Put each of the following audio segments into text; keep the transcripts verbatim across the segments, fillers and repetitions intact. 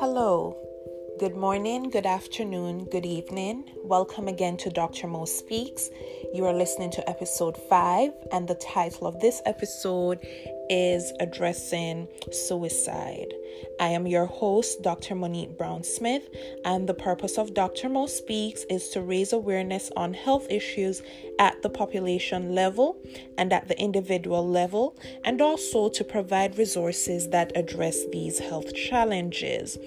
Hello, good morning, good afternoon, good evening. Welcome again to Doctor Mo Speaks. You are listening to episode five, and the title of this episode is Addressing Suicide. I am your host, Doctor Monique Brown Smith, and the purpose of Doctor Mo Speaks is to raise awareness on health issues at the population level and at the individual level, and also to provide resources that address these health challenges.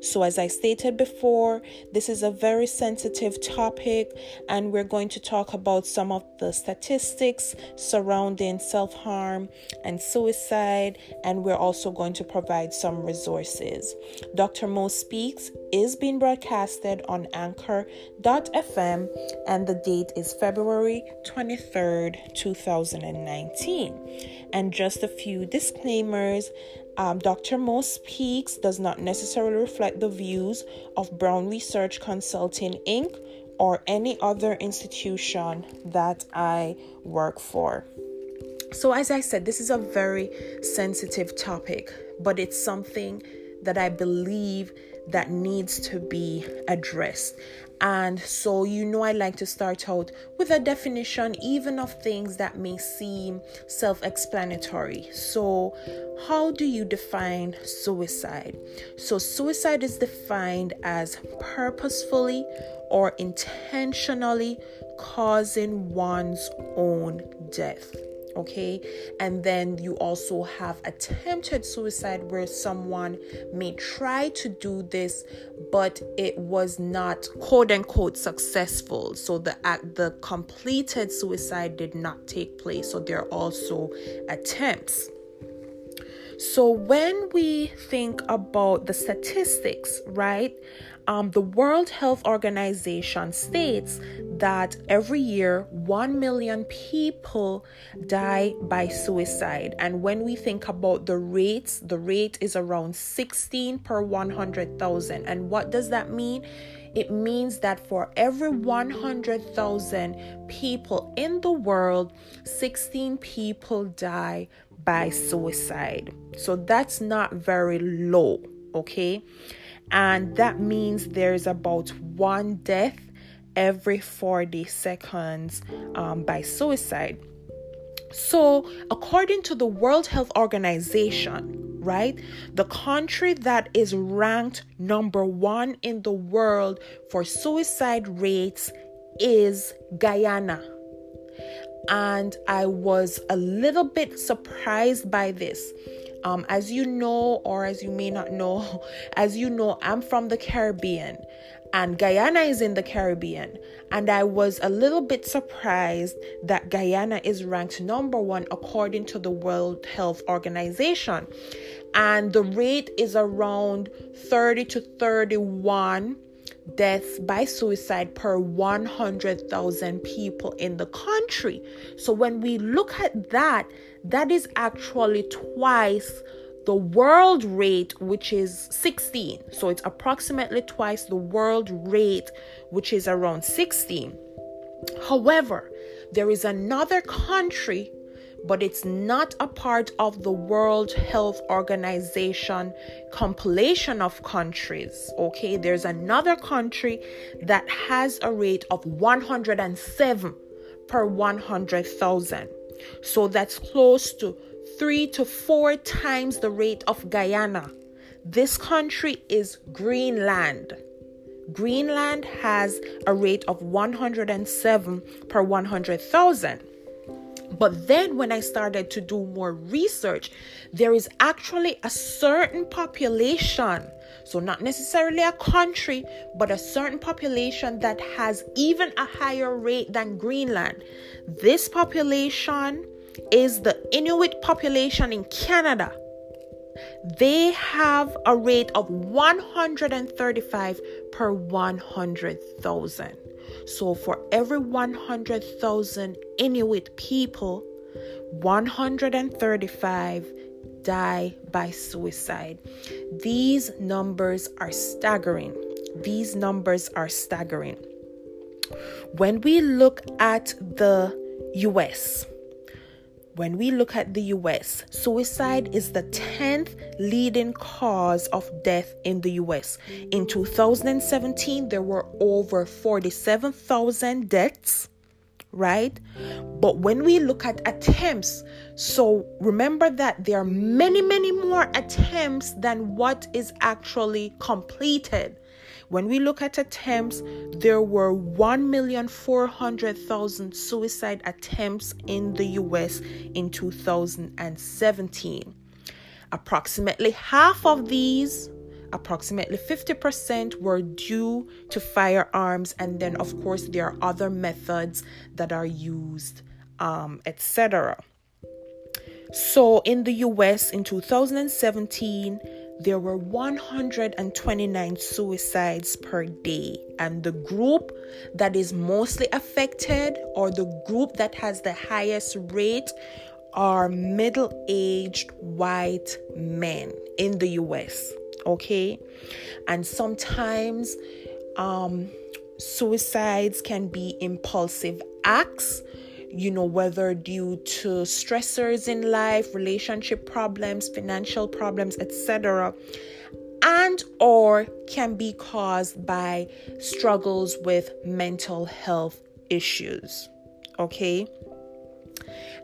So as I stated before, this is a very sensitive topic, and we're going to talk about some of the statistics surrounding self-harm and suicide, and we're also going to provide some resources. Doctor Mo Speaks is being broadcasted on anchor dot f m, and the date is February twenty-third, two thousand nineteen. And just a few disclaimers. Um, Doctor Mo Speaks does not necessarily reflect the views of Brown Research Consulting, Incorporated or any other institution that I work for. So as I said, this is a very sensitive topic, but it's something that I believe that needs to be addressed. And so, you know, I like to start out with a definition, even of things that may seem self-explanatory. So how do you define suicide? So suicide is defined as purposefully or intentionally causing one's own death. Okay, and then you also have attempted suicide, where someone may try to do this, but it was not quote unquote successful. So the act, the completed suicide did not take place. So there are also attempts. So when we think about the statistics, right? Um, the World Health Organization states that every year one million people die by suicide. And when we think about the rates, the rate is around sixteen per one hundred thousand. And what does that mean? It means that for every one hundred thousand people in the world, sixteen people die by suicide. So that's not very low, okay? And that means there's about one death every forty seconds um, by suicide. So according to the World Health Organization, right, the country that is ranked number one in the world for suicide rates is Guyana. And I was a little bit surprised by this. Um, as you know, or as you may not know, as you know, I'm from the Caribbean, and Guyana is in the Caribbean. And I was a little bit surprised that Guyana is ranked number one according to the World Health Organization. And the rate is around thirty to thirty-one deaths by suicide per one hundred thousand people in the country. So when we look at that, that is actually twice the world rate, which is sixteen. So it's approximately twice the world rate, which is around sixteen. However, there is another country, but it's not a part of the World Health Organization compilation of countries, okay? There's another country that has a rate of one hundred seven per one hundred thousand. So that's close to three to four times the rate of Guyana. This country is Greenland. Greenland has a rate of one hundred seven per one hundred thousand. But then when I started to do more research, there is actually a certain population, so not necessarily a country, but a certain population that has even a higher rate than Greenland. This population is the Inuit population in Canada. They have a rate of one hundred thirty-five per one hundred thousand. So for every one hundred thousand Inuit people, one hundred thirty-five die by suicide. These numbers are staggering. These numbers are staggering. When we look at the U S, when we look at the U S, suicide is the tenth leading cause of death in the U S. In two thousand seventeen, there were over forty-seven thousand deaths, right? But when we look at attempts, so remember that there are many, many more attempts than what is actually completed. When we look at attempts, there were one million four hundred thousand suicide attempts in the U S in two thousand seventeen. Approximately half of these, approximately fifty percent, were due to firearms. And then, of course, there are other methods that are used, um, et cetera. So in the U S in two thousand seventeen, there were one hundred twenty-nine suicides per day, and the group that is mostly affected, or the group that has the highest rate, are middle-aged white men in the U S, okay? And sometimes um, suicides can be impulsive acts, you know, whether due to stressors in life, relationship problems, financial problems, et cetera, and or can be caused by struggles with mental health issues, okay?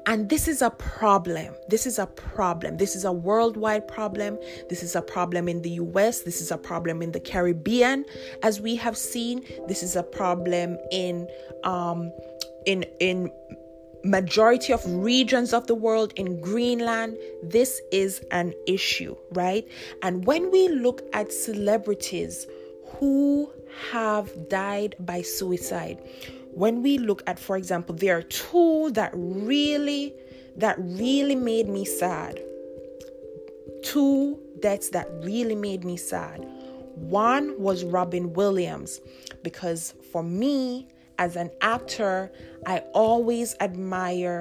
And this is a problem. This is a problem. This is a worldwide problem. This is a problem in the U S. This is a problem in the Caribbean, as we have seen. This is a problem in... Um, In, in majority of regions of the world, in Greenland. This is an issue, right? And when we look at celebrities who have died by suicide, when we look at, for example, there are two that really, that really made me sad. Two deaths that really made me sad. One was Robin Williams, because for me, as an actor, I always admire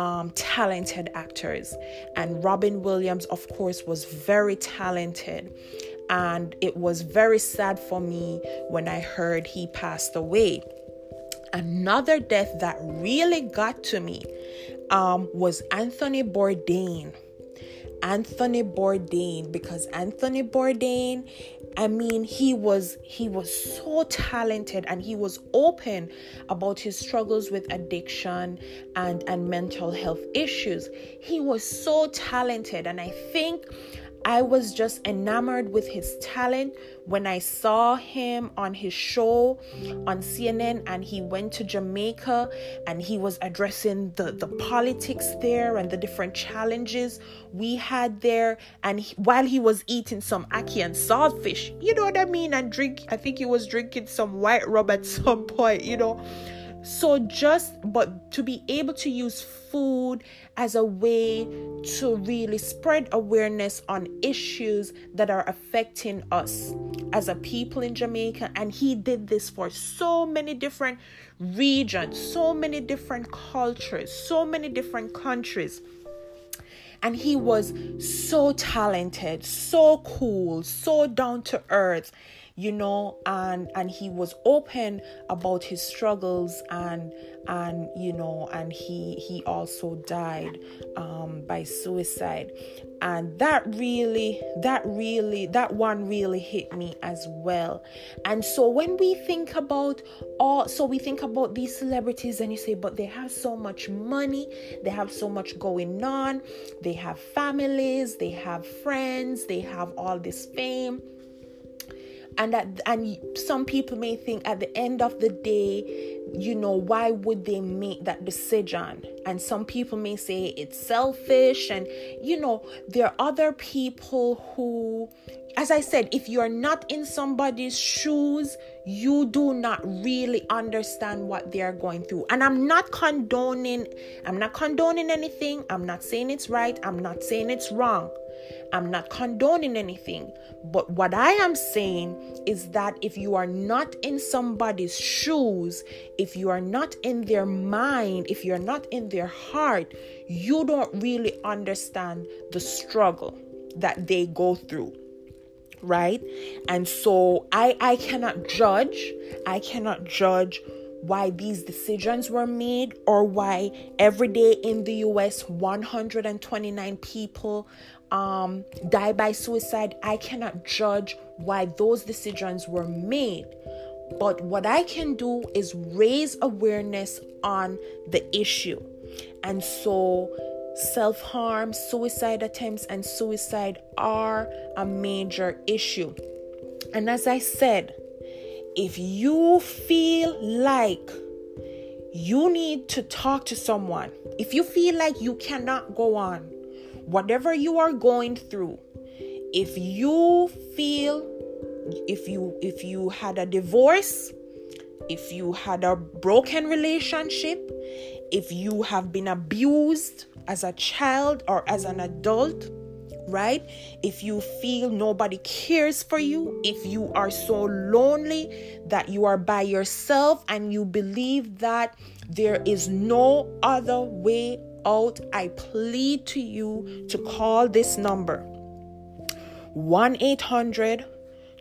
um, talented actors. And Robin Williams, of course, was very talented. And it was very sad for me when I heard he passed away. Another death that really got to me um, was Anthony Bourdain. Anthony Bourdain, because Anthony Bourdain, I mean, he was he was so talented, and he was open about his struggles with addiction and, and mental health issues. He was so talented, and I think I was just enamored with his talent when I saw him on his show on C N N, and he went to Jamaica and he was addressing the, the politics there and the different challenges we had there. And he, while he was eating some ackee and saltfish, you know what I mean? And drink, I think he was drinking some white rum at some point, you know? So just, but to be able to use food as a way to really spread awareness on issues that are affecting us as a people in Jamaica. And he did this for so many different regions, so many different cultures, so many different countries. And he was so talented, so cool, so down to earth, you know, and, and he was open about his struggles, and, and, you know, and he, he also died, um, by suicide. And that really, that really, that one really hit me as well. And so when we think about all, so we think about these celebrities and you say, but they have so much money, they have so much going on, they have families, they have friends, they have all this fame. And at, and some people may think at the end of the day, you know, why would they make that decision? And some people may say it's selfish. And, you know, there are other people who, as I said, if you're not in somebody's shoes, you do not really understand what they're going through. And I'm not condoning, I'm not condoning anything. I'm not saying it's right. I'm not saying it's wrong. I'm not condoning anything, but what I am saying is that if you are not in somebody's shoes, if you are not in their mind, if you're not in their heart, you don't really understand the struggle that they go through, right? And so I, I cannot judge, I cannot judge why these decisions were made, or why every day in the U S one hundred twenty-nine people um, die by suicide. I cannot judge why those decisions were made. But what I can do is raise awareness on the issue. And so self-harm, suicide attempts, and suicide are a major issue. And as I said, if you feel like you need to talk to someone, if you feel like you cannot go on, whatever you are going through, if you feel If you if you had a divorce, if you had a broken relationship, if you have been abused as a child or as an adult, right? If you feel nobody cares for you, if you are so lonely that you are by yourself and you believe that there is no other way out, I plead to you to call this number, one eight hundred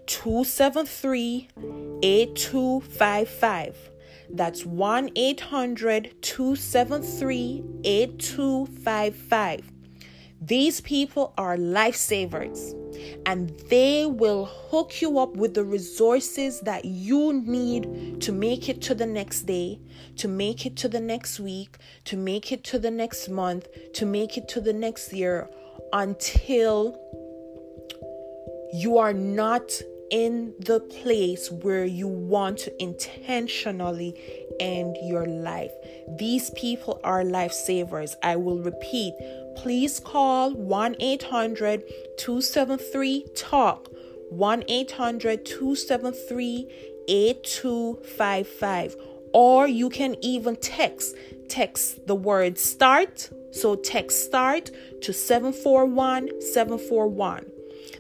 two seven three eight two five five. That's one eight hundred two seven three eight two five five. These people are lifesavers, and they will hook you up with the resources that you need to make it to the next day, to make it to the next week, to make it to the next month, to make it to the next year, until you are not in the place where you want to intentionally end your life. These people are lifesavers. I will repeat, please call one eight hundred two seven three talk, one eight hundred two seven three eight two five five, or you can even text, text the word START, so text START to seven four one seven four one.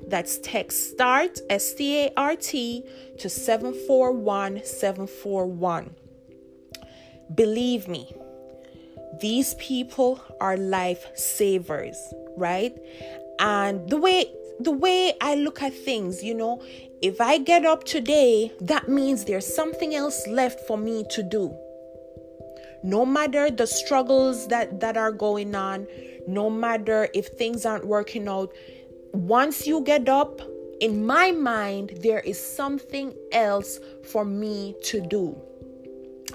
That's text START, S T A R T, to seven four one seven four one. Believe me, these people are lifesavers, right? And the way the way I look at things, you know, if I get up today, that means there's something else left for me to do. No matter the struggles that, that are going on, no matter if things aren't working out, once you get up, in my mind, there is something else for me to do.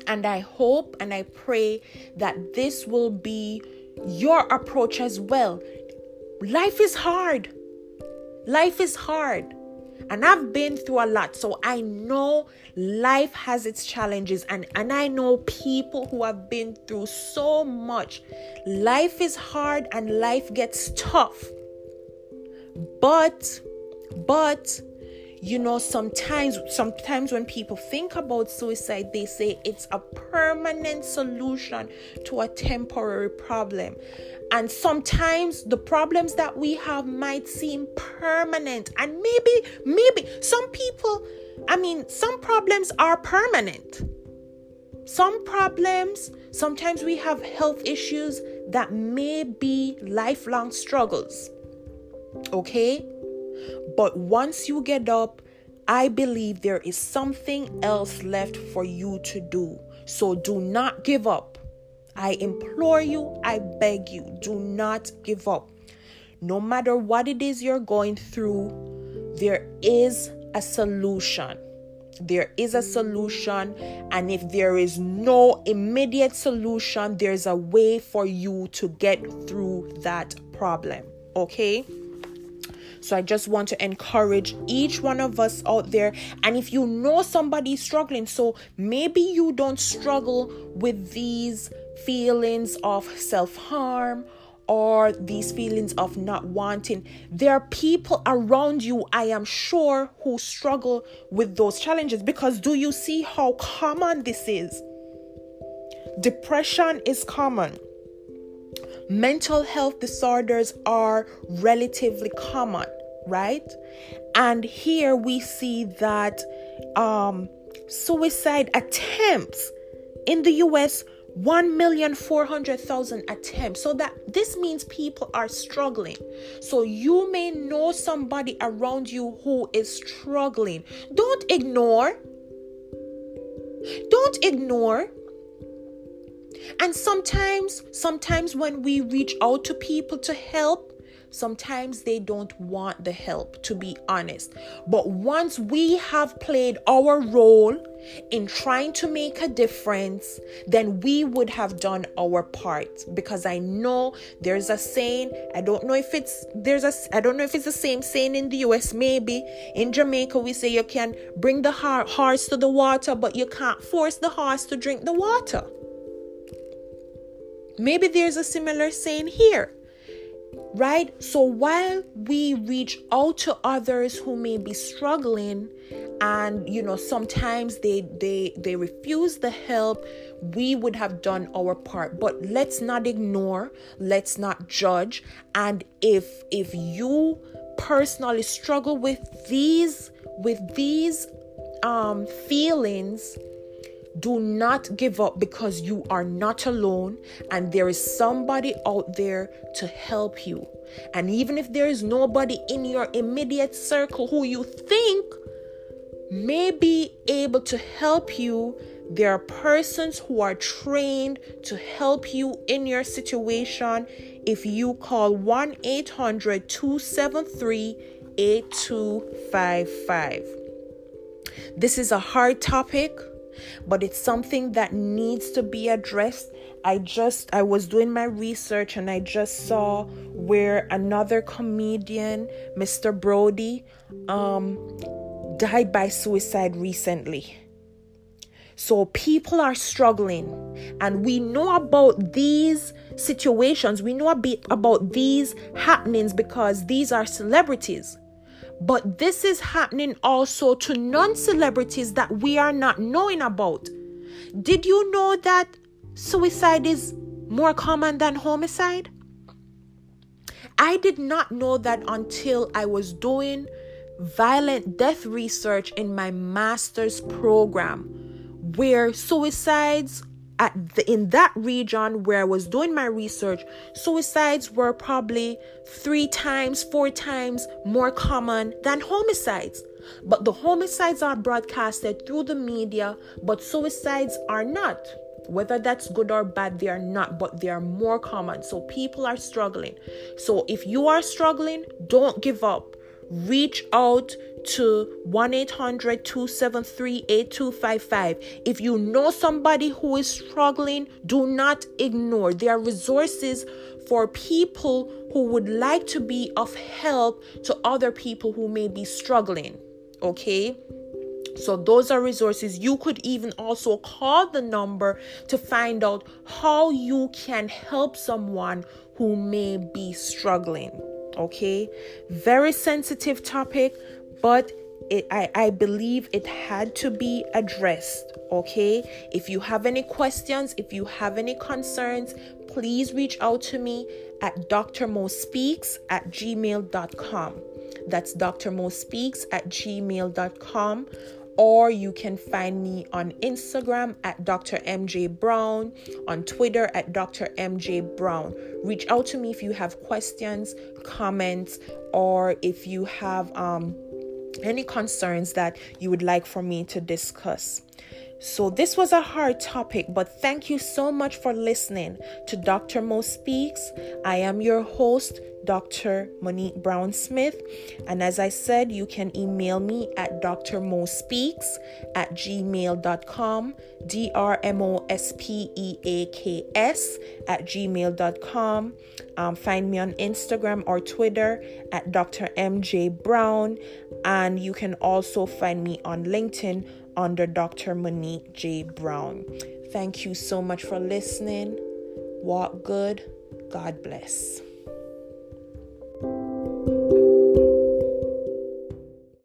And I hope and I pray that this will be your approach as well. Life is hard. Life is hard. And I've been through a lot, so I know life has its challenges. And, and I know people who have been through so much. Life is hard and life gets tough. But, but, you know, sometimes, sometimes when people think about suicide, they say it's a permanent solution to a temporary problem. And sometimes the problems that we have might seem permanent. And maybe, maybe some people, I mean, some problems are permanent. Some problems, sometimes we have health issues that may be lifelong struggles. Okay, but once you get up, I believe there is something else left for you to do. So do not give up. I implore you, I beg you, do not give up. No matter what it is you're going through, there is a solution. There is a solution, and if there is no immediate solution, there's a way for you to get through that problem. Okay? So I just want to encourage each one of us out there. And if you know somebody struggling, so maybe you don't struggle with these feelings of self-harm or these feelings of not wanting. There are people around you, I am sure, who struggle with those challenges. Because do you see how common this is? Depression is common. Mental health disorders are relatively common, right? And here we see that um, suicide attempts in the U S, one million four hundred thousand attempts. So that this means people are struggling. So you may know somebody around you who is struggling. Don't ignore. Don't ignore. And sometimes, sometimes when we reach out to people to help, sometimes they don't want the help, to be honest. But once we have played our role in trying to make a difference, then we would have done our part. Because I know there's a saying, I don't know if it's there's a I don't know if it's the same saying in the U S, maybe in Jamaica we say you can bring the horse to the water, but you can't force the horse to drink the water. Maybe there's a similar saying here, right? So while we reach out to others who may be struggling and, you know, sometimes they, they, they refuse the help, we would have done our part. But let's not ignore, let's not judge. And if, if you personally struggle with these, with these, um, feelings, do not give up, because you are not alone and there is somebody out there to help you. And even if there is nobody in your immediate circle who you think may be able to help you, there are persons who are trained to help you in your situation if you call one eight hundred two seven three eight two five five. This is a hard topic, but it's something that needs to be addressed. I just, I was doing my research and I just saw where another comedian, Mister Brody, um, died by suicide recently. So people are struggling, and we know about these situations. We know a bit about these happenings because these are celebrities. But this is happening also to non-celebrities that we are not knowing about. Did you know that suicide is more common than homicide? I did not know that until I was doing violent death research in my master's program, where suicides at the, in that region where I was doing my research, suicides were probably three times, four times more common than homicides. But the homicides are broadcasted through the media, but suicides are not. Whether that's good or bad, they are not, but they are more common. So people are struggling. So if you are struggling, don't give up. Reach out to one eight hundred two seven three eight two five five. If you know somebody who is struggling, do not ignore. There are resources for people who would like to be of help to other people who may be struggling. Okay? So those are resources. You could even also call the number to find out how you can help someone who may be struggling. Okay, very sensitive topic, but it, I, I believe it had to be addressed. Okay, if you have any questions, if you have any concerns, please reach out to me at d r mo speaks at gmail dot com. That's d r mo speaks at gmail dot com. Or you can find me on Instagram at Doctor M J Brown, on Twitter at Doctor M J Brown. Reach out to me if you have questions, comments, or if you have um, any concerns that you would like for me to discuss. So this was a hard topic, but thank you so much for listening to Doctor Mo Speaks. I am your host, Doctor Monique Brown Smith. And as I said, you can email me at d r mo speaks at gmail dot com, D R M O S P E A K S at gmail dot com. Um, find me on Instagram or Twitter at Doctor M J Brown. And you can also find me on LinkedIn under Doctor Monique J. Brown. Thank you so much for listening. Walk good. God bless.